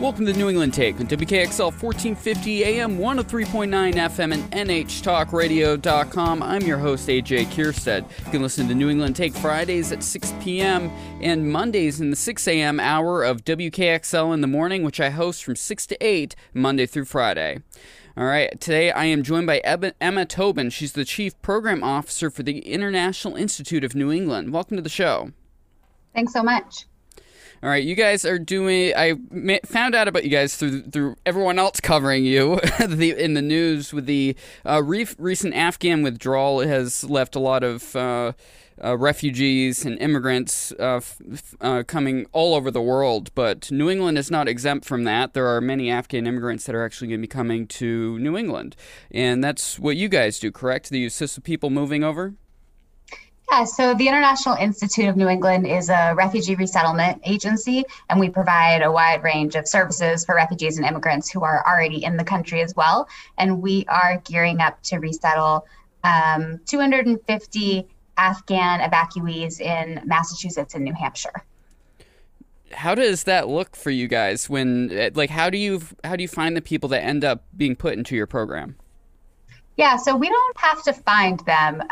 Welcome to New England Take on WKXL 1450 AM, 103.9 FM, and NHTalkRadio.com. I'm your host, AJ Kierstead. You can listen to New England Take Fridays at 6 p.m. and Mondays in the 6 a.m. hour of WKXL in the morning, which I host from 6 to 8, Monday through Friday. All right, today I am joined by Emma Tobin. She's the Chief Program Officer for the International Institute of New England. Welcome to the show. Thanks so much. All right, you guys are doing, I found out about you guys through everyone else covering you in the news with the recent Afghan withdrawal. It has left a lot of refugees and immigrants coming all over the world, but New England is not exempt from that. There are many Afghan immigrants that are actually going to be coming to New England, and that's what you guys do, correct? You assist with people moving over? Yeah, so the International Institute of New England is a refugee resettlement agency, and we provide a wide range of services for refugees and immigrants who are already in the country as well. And we are gearing up to resettle 250 Afghan evacuees in Massachusetts and New Hampshire. How does that look for you guys? When, like, how do you find the people that end up being put into your program? Yeah, so we don't have to find them.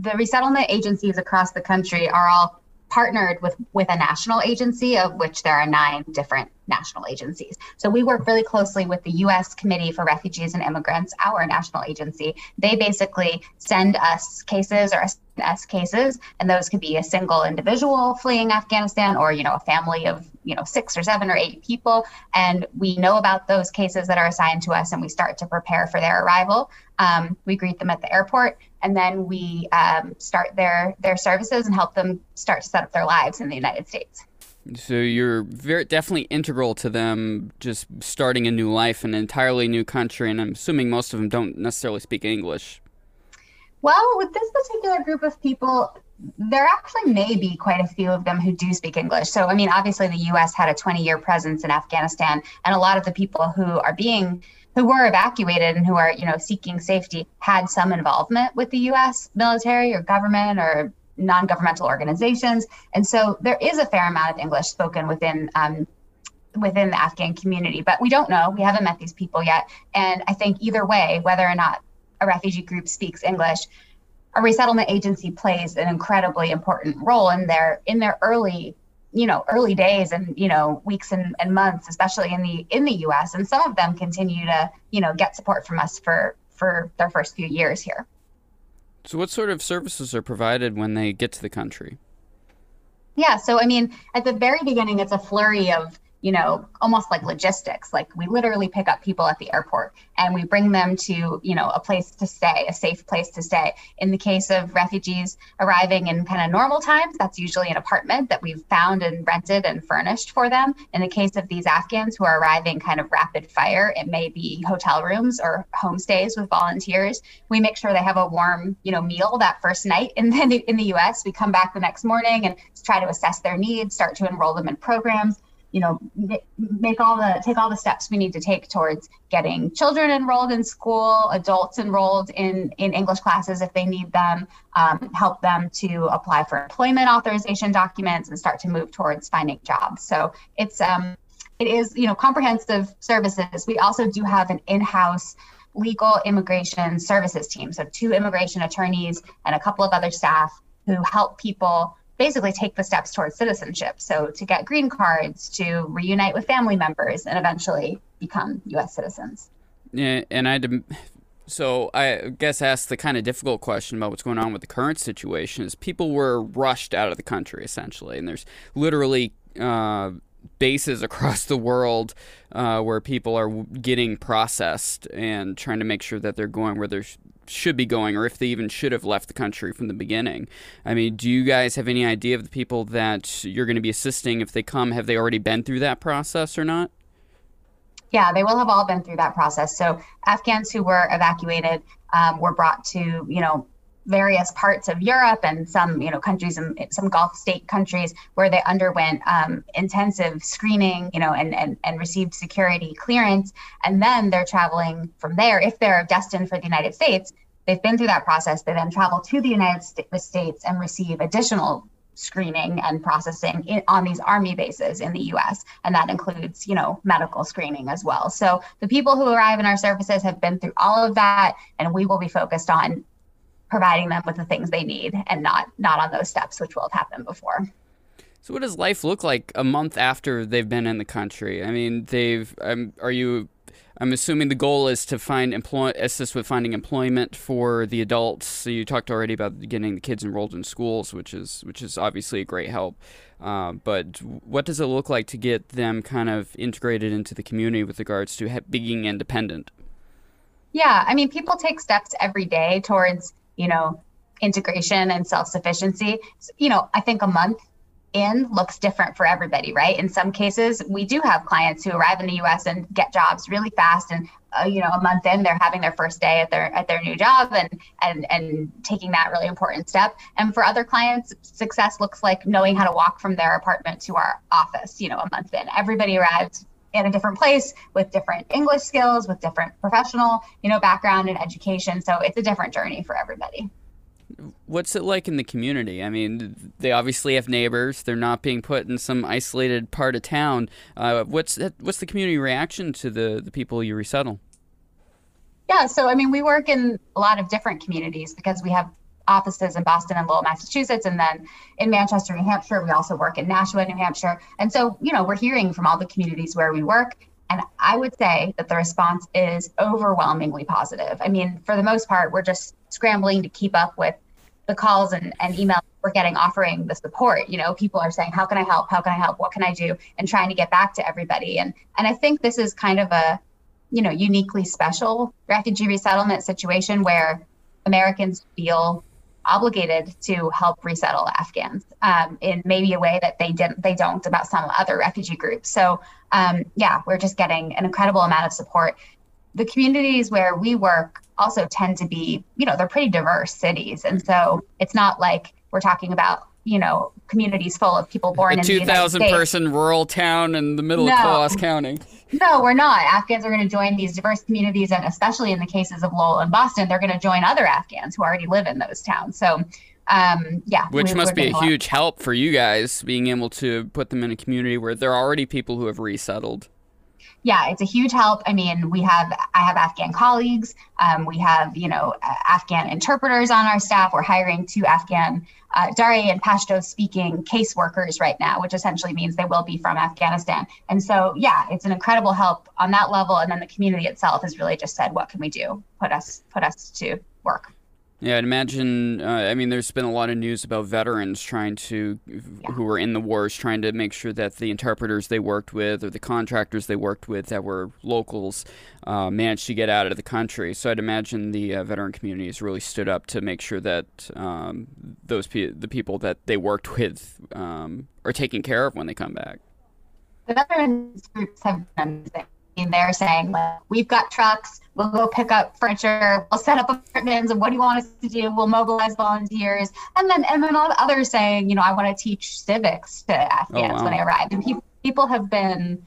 The resettlement agencies across the country are all partnered with a national agency, of which there are 9 different national agencies. So we work really closely with the US Committee for Refugees and Immigrants, our national agency. They basically send us cases or S cases, and those could be a single individual fleeing Afghanistan or, a family of, 6 or 7 or 8 people. And we know about those cases that are assigned to us, and we start to prepare for their arrival. We greet them at the airport, and then we start their services and help them start to set up their lives in the United States. So you're definitely integral to them just starting a new life in an entirely new country, and I'm assuming most of them don't necessarily speak English. Well, with this particular group of people, there actually may be quite a few of them who do speak English. So, obviously the U.S. had a 20-year presence in Afghanistan, and a lot of the people who were evacuated and who are, seeking safety had some involvement with the U.S. military or government or non-governmental organizations. And so there is a fair amount of English spoken within the Afghan community, but we don't know. We haven't met these people yet. And I think either way, whether or not a refugee group speaks English, a resettlement agency plays an incredibly important role in their early days and, weeks and months, especially in the US. And some of them continue to, get support from us for their first few years here. So what sort of services are provided when they get to the country? Yeah, so at the very beginning, it's a flurry of, almost like logistics. Like, we literally pick up people at the airport and we bring them to, a place to stay, a safe place to stay. In the case of refugees arriving in kind of normal times, that's usually an apartment that we've found and rented and furnished for them. In the case of these Afghans who are arriving kind of rapid fire, it may be hotel rooms or homestays with volunteers. We make sure they have a warm, meal that first night in the U.S. We come back the next morning and try to assess their needs, start to enroll them in programs, take all the steps we need to take towards getting children enrolled in school, adults enrolled in English classes if they need them, help them to apply for employment authorization documents and start to move towards finding jobs. So it is comprehensive services. We also do have an in-house legal immigration services team. So 2 immigration attorneys and a couple of other staff who help people basically take the steps towards citizenship. So to get green cards, to reunite with family members, and eventually become U.S. citizens. Yeah, and I guess ask the kind of difficult question about what's going on with the current situation is people were rushed out of the country, essentially. And there's literally bases across the world where people are getting processed and trying to make sure that they're going where they're should be going, or if they even should have left the country from the beginning. Do you guys have any idea of the people that you're going to be assisting if they come? Have they already been through that process or not? Yeah, they will have all been through that process. So Afghans who were evacuated were brought to, various parts of Europe and some, countries and some Gulf state countries where they underwent intensive screening, and received security clearance. And then they're traveling from there. If they're destined for the United States, they've been through that process. They then travel to the United States and receive additional screening and processing on these army bases in the U.S., and that includes, you know, medical screening as well. So the people who arrive in our services have been through all of that, and we will be focused on providing them with the things they need and not on those steps, which will have happened before. So what does life look like a month after they've been in the country? I mean, I'm assuming the goal is to assist with finding employment for the adults. So you talked already about getting the kids enrolled in schools, which is obviously a great help. But what does it look like to get them kind of integrated into the community with regards to being independent? Yeah, I mean, people take steps every day towards, you know, integration and self-sufficiency. So, you know, I think a month in looks different for everybody, right? In some cases, we do have clients who arrive in the U.S. and get jobs really fast, and you know, a month in, they're having their first day at their new job and taking that really important step. And for other clients, success looks like knowing how to walk from their apartment to our office. You know, a month in, everybody arrives in a different place with different English skills, with different professional, you know, background and education. So it's a different journey for everybody. What's it like in the community? I mean, they obviously have neighbors. They're not being put in some isolated part of town. What's the community reaction to the people you resettle? Yeah, so I mean, we work in a lot of different communities because we have offices in Boston and Lowell, Massachusetts, and then in Manchester, New Hampshire. We also work in Nashua, New Hampshire. And so, you know, we're hearing from all the communities where we work. And I would say that the response is overwhelmingly positive. I mean, for the most part, we're just scrambling to keep up with the calls and emails we're getting offering the support. You know, people are saying, how can I help? How can I help? What can I do? And trying to get back to everybody. And I think this is kind of a, you know, uniquely special refugee resettlement situation where Americans feel obligated to help resettle Afghans in maybe a way that they don't about some other refugee groups. So yeah, we're just getting an incredible amount of support. The communities where we work also tend to be, you know, they're pretty diverse cities. And so it's not like we're talking about, you know, communities full of people born in the United States. A 2,000-person rural town in the middle of Colossus County. No, we're not. Afghans are going to join these diverse communities, and especially in the cases of Lowell and Boston, they're going to join other Afghans who already live in those towns. So, yeah. Which must be a huge help for you guys, being able to put them in a community where there are already people who have resettled. Yeah, it's a huge help. I mean, I have Afghan colleagues. We have, you know, Afghan interpreters on our staff. We're hiring 2 Afghan Dari and Pashto speaking caseworkers right now, which essentially means they will be from Afghanistan. And so, yeah, it's an incredible help on that level. And then the community itself has really just said, what can we do? Put us to work. Yeah, I'd imagine, I mean, there's been a lot of news about veterans who were in the wars, trying to make sure that the interpreters they worked with or the contractors they worked with that were locals managed to get out of the country. So I'd imagine the veteran community has really stood up to make sure that the people that they worked with are taken care of when they come back. The veterans groups have done that. And they're saying, like, we've got trucks, we'll go pick up furniture, we'll set up apartments, and what do you want us to do? We'll mobilize volunteers. And then all the others saying, you know, I want to teach civics to Afghans when they arrive. And people have been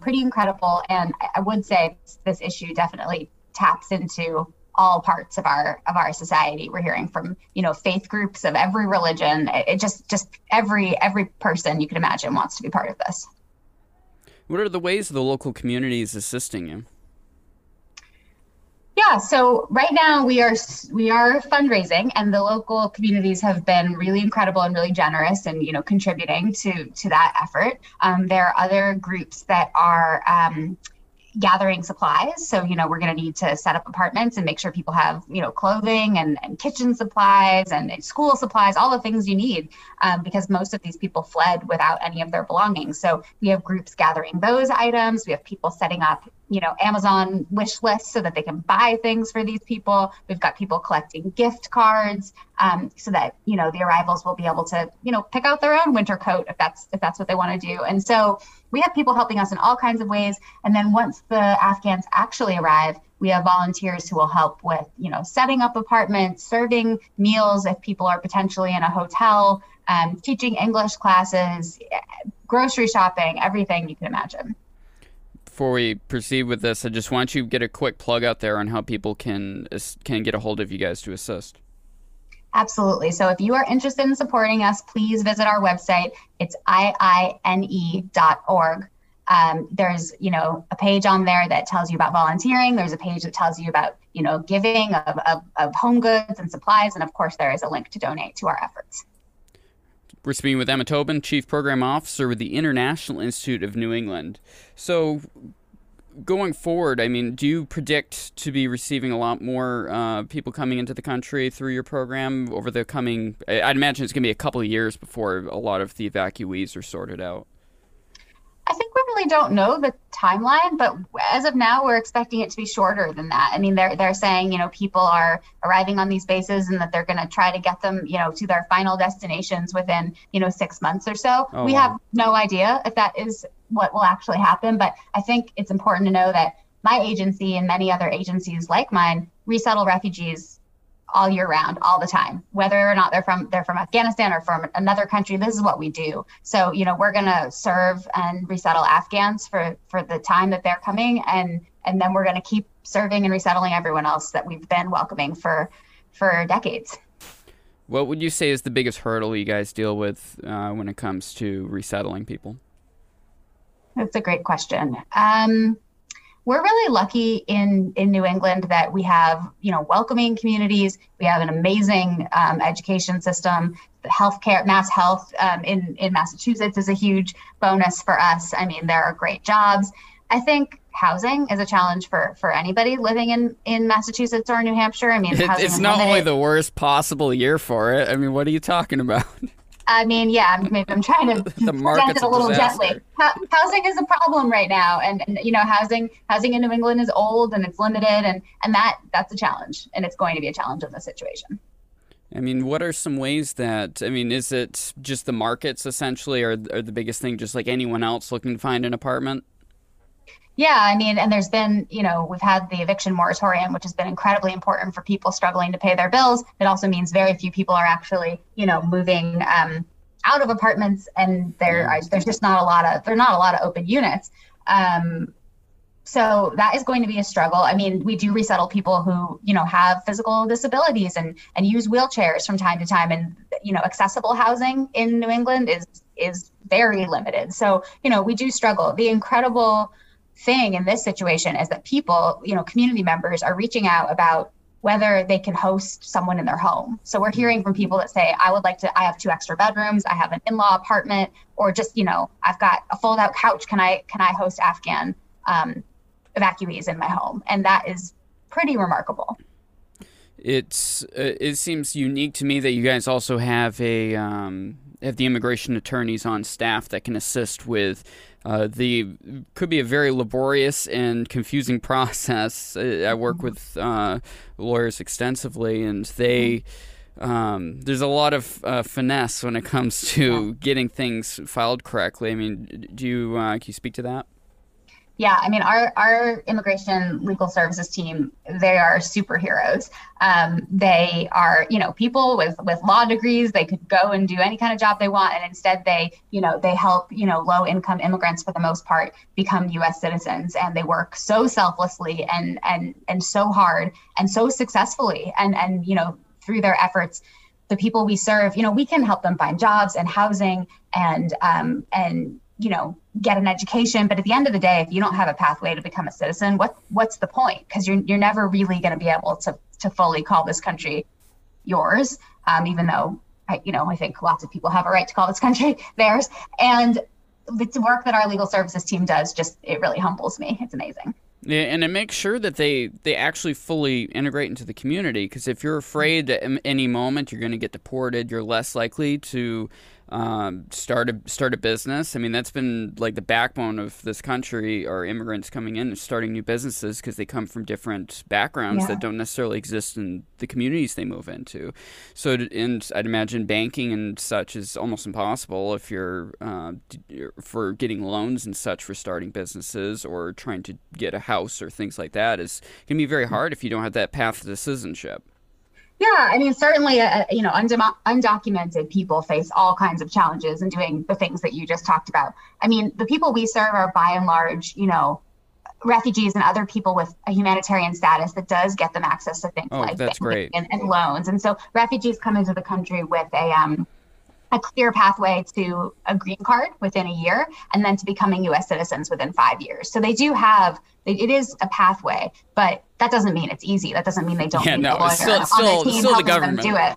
pretty incredible. And I would say this issue definitely taps into all parts of our society. We're hearing from, you know, faith groups of every religion. It just every person you can imagine wants to be part of this. What are the ways the local community is assisting you? Yeah, so right now we are fundraising, and the local communities have been really incredible and really generous, and, you know, contributing to that effort. There are other groups that are gathering supplies. So, you know, we're going to need to set up apartments and make sure people have, you know, clothing and kitchen supplies and school supplies, all the things you need, because most of these people fled without any of their belongings. So we have groups gathering those items. We have people setting up, you know, Amazon wish lists so that they can buy things for these people. We've got people collecting gift cards so that, you know, the arrivals will be able to, you know, pick out their own winter coat if that's what they want to do. And so we have people helping us in all kinds of ways. And then once the Afghans actually arrive, we have volunteers who will help with, you know, setting up apartments, serving meals if people are potentially in a hotel, teaching English classes, grocery shopping, everything you can imagine. Before we proceed with this, I just want you to get a quick plug out there on how people can get a hold of you guys to assist. Absolutely. So if you are interested in supporting us, please visit our website. It's iine.org. There's, a page on there that tells you about volunteering. There's a page that tells you about, giving of home goods and supplies. And of course, there is a link to donate to our efforts. We're speaking with Emma Tobin, Chief Program Officer with the International Institute of New England. So going forward, do you predict to be receiving a lot more people coming into the country through your program over the coming, I'd imagine it's going to be a couple of years before a lot of the evacuees are sorted out? I think we really don't know the timeline, but as of now, we're expecting it to be shorter than that. They're saying, people are arriving on these bases and that they're going to try to get them, to their final destinations within, 6 months or so. Oh, we have no idea if that is what will actually happen, but I think it's important to know that my agency and many other agencies like mine resettle refugees all year round, all the time, whether or not they're from Afghanistan or from another country. This is what we do. So, we're going to serve and resettle Afghans for the time that they're coming. And then we're going to keep serving and resettling everyone else that we've been welcoming for decades. What would you say is the biggest hurdle you guys deal with when it comes to resettling people? That's a great question. We're really lucky in New England that we have, welcoming communities. We have an amazing education system. The healthcare, Mass Health in Massachusetts is a huge bonus for us. There are great jobs. I think housing is a challenge for anybody living in Massachusetts or New Hampshire. It's not only the worst possible year for it. What are you talking about? Maybe I'm trying to present it a little gently. Housing is a problem right now. And housing in New England is old and it's limited. And that's a challenge. And it's going to be a challenge in this situation. What are some ways that, is it just the markets essentially are the biggest thing, just like anyone else looking to find an apartment? Yeah, and there's been, we've had the eviction moratorium, which has been incredibly important for people struggling to pay their bills. It also means very few people are actually, moving out of apartments, and there's just not a lot of open units. So that is going to be a struggle. We do resettle people who, have physical disabilities and use wheelchairs from time to time, and, accessible housing in New England is very limited. So, we do struggle. The incredible thing in this situation is that people, community members are reaching out about whether they can host someone in their home. So we're hearing from people that say, I have 2 extra bedrooms, I have an in-law apartment, or just, I've got a fold out couch. Can I host Afghan evacuees in my home? And that is pretty remarkable. It seems unique to me that you guys also have the immigration attorneys on staff that can assist with could be a very laborious and confusing process. I work with lawyers extensively, and they there's a lot of finesse when it comes to getting things filed correctly. Can you speak to that? Yeah, our immigration legal services team, they are superheroes. They are, people with law degrees. They could go and do any kind of job they want. And instead they help, low income immigrants for the most part become US citizens. And they work so selflessly and so hard and so successfully. And, through their efforts, the people we serve, we can help them find jobs and housing and get an education. But at the end of the day, if you don't have a pathway to become a citizen, what's the point? Because you're never really going to be able to fully call this country yours, even though, I think lots of people have a right to call this country theirs. And the work that our legal services team does, it really humbles me. It's amazing. Yeah, and it makes sure that they actually fully integrate into the community, because if you're afraid that at any moment you're going to get deported, you're less likely to start a business. That's been like the backbone of this country, are immigrants coming in and starting new businesses, because they come from different backgrounds that don't necessarily exist in the communities they move into. So, and I'd imagine banking and such is almost impossible if you're for getting loans and such for starting businesses or trying to get a house or things like that. It's going to be very hard if you don't have that path to citizenship. Yeah, certainly, undocumented people face all kinds of challenges in doing the things that you just talked about. The people we serve are by and large, refugees and other people with a humanitarian status that does get them access to things like banking and loans. And so refugees come into the country with a clear pathway to a green card within a year, and then to becoming US citizens within 5 years. So they do have, it is a pathway, but that doesn't mean it's easy. That doesn't mean they don't need a lawyer. It's still the government. Do it.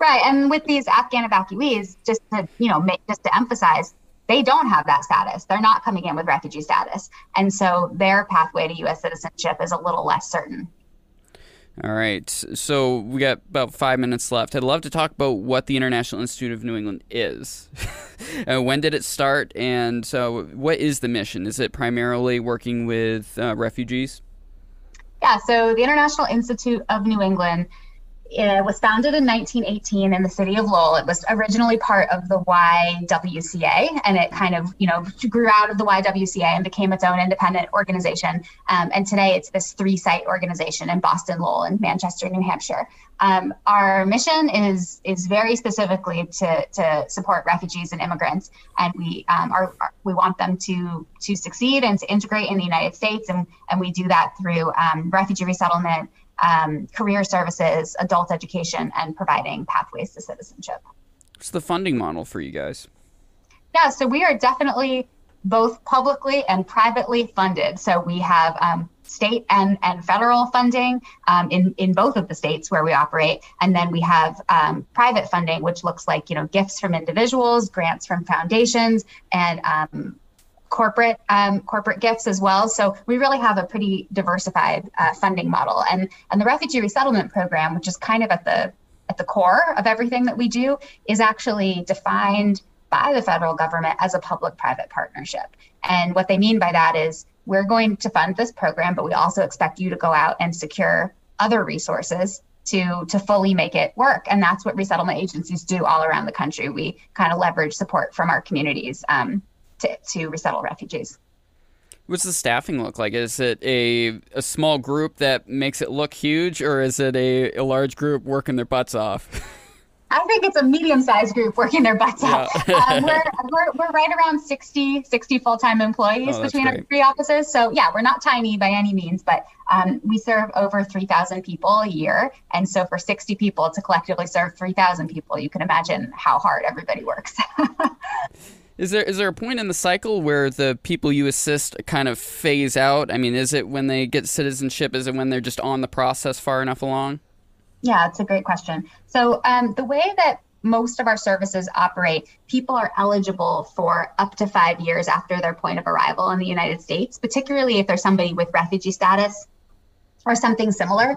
Right. And with these Afghan evacuees, just to emphasize, they don't have that status. They're not coming in with refugee status. And so their pathway to US citizenship is a little less certain. All right. So we got about 5 minutes left. I'd love to talk about what the International Institute of New England is. When did it start? And so what is the mission? Is it primarily working with refugees? Yeah. So the International Institute of New England, it was founded in 1918 in the city of Lowell. It was originally part of the YWCA, and it kind of, grew out of the YWCA and became its own independent organization. And today it's this 3-site organization in Boston, Lowell, and Manchester, New Hampshire. Our mission is very specifically to support refugees and immigrants, and we want them to succeed and to integrate in the United States, and we do that through refugee resettlement, career services, adult education, and providing pathways to citizenship. What's the funding model for you guys? Yeah, so we are definitely both publicly and privately funded. So we have state and federal funding in both of the states where we operate. And then we have private funding, which looks like, gifts from individuals, grants from foundations, and corporate gifts as well. So we really have a pretty diversified funding model, and the refugee resettlement program, which is kind of at the core of everything that we do, is actually defined by the federal government as a public-private partnership. And what they mean by that is we're going to fund this program, but we also expect you to go out and secure other resources to fully make it work. And that's what resettlement agencies do all around the country. We kind of leverage support from our communities to resettle refugees. What's the staffing look like? Is it a small group that makes it look huge, or is it a large group working their butts off? I think it's a medium-sized group working their butts off. We're right around 60 full-time employees between our three offices. So yeah, we're not tiny by any means, but we serve over 3,000 people a year. And so for 60 people to collectively serve 3,000 people, you can imagine how hard everybody works. Is there a point in the cycle where the people you assist kind of phase out? I mean, is it when they get citizenship? Is it when they're just on the process far enough along? Yeah, it's a great question. So the way that most of our services operate, people are eligible for up to 5 years after their point of arrival in the United States, particularly if they're somebody with refugee status or something similar.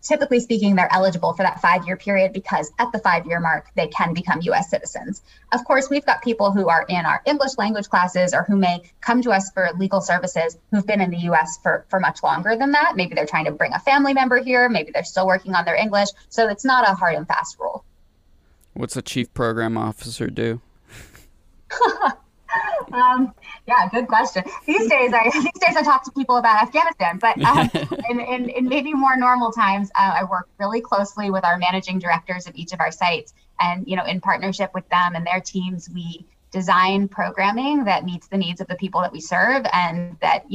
Typically speaking, they're eligible for that 5-year period because at the 5-year mark, they can become US citizens. Of course, we've got people who are in our English language classes or who may come to us for legal services who've been in the US for much longer than that. Maybe they're trying to bring a family member here. Maybe they're still working on their English. So it's not a hard and fast rule. What's a chief program officer do? Yeah, good question. These days I talk to people about Afghanistan, but in maybe more normal times, I work really closely with our managing directors of each of our sites, and in partnership with them and their teams, we design programming that meets the needs of the people that we serve, and that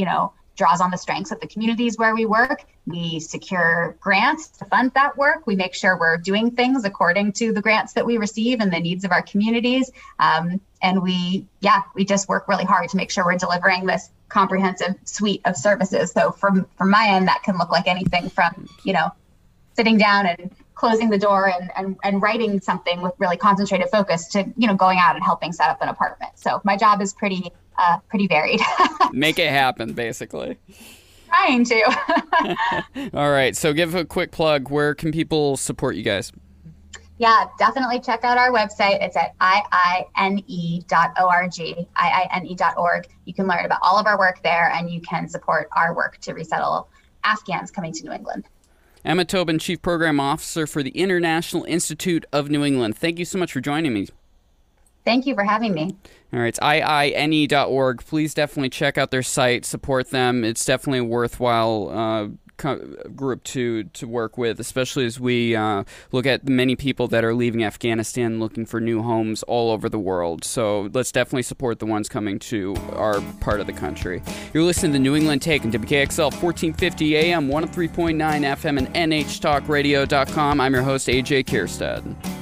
draws on the strengths of the communities where we work. We secure grants to fund that work. We make sure we're doing things according to the grants that we receive and the needs of our communities. And we just work really hard to make sure we're delivering this comprehensive suite of services. So from my end, that can look like anything from, sitting down and closing the door and writing something with really concentrated focus to, going out and helping set up an apartment. So my job is pretty varied. Make it happen, basically. Trying to. All right. So give a quick plug. Where can people support you guys? Yeah, definitely check out our website. It's at iine.org, iine.org. You can learn about all of our work there, and you can support our work to resettle Afghans coming to New England. Emma Tobin, Chief Program Officer for the International Institute of New England. Thank you so much for joining me. Thank you for having me. All right, it's iine.org. Please definitely check out their site, support them. It's definitely a worthwhile group to work with, especially as we look at the many people that are leaving Afghanistan looking for new homes all over the world. So let's definitely support the ones coming to our part of the country. You're listening to New England Take on WKXL 1450 AM, 103.9 FM, and NHTalkRadio.com. I'm your host, AJ Kierstead.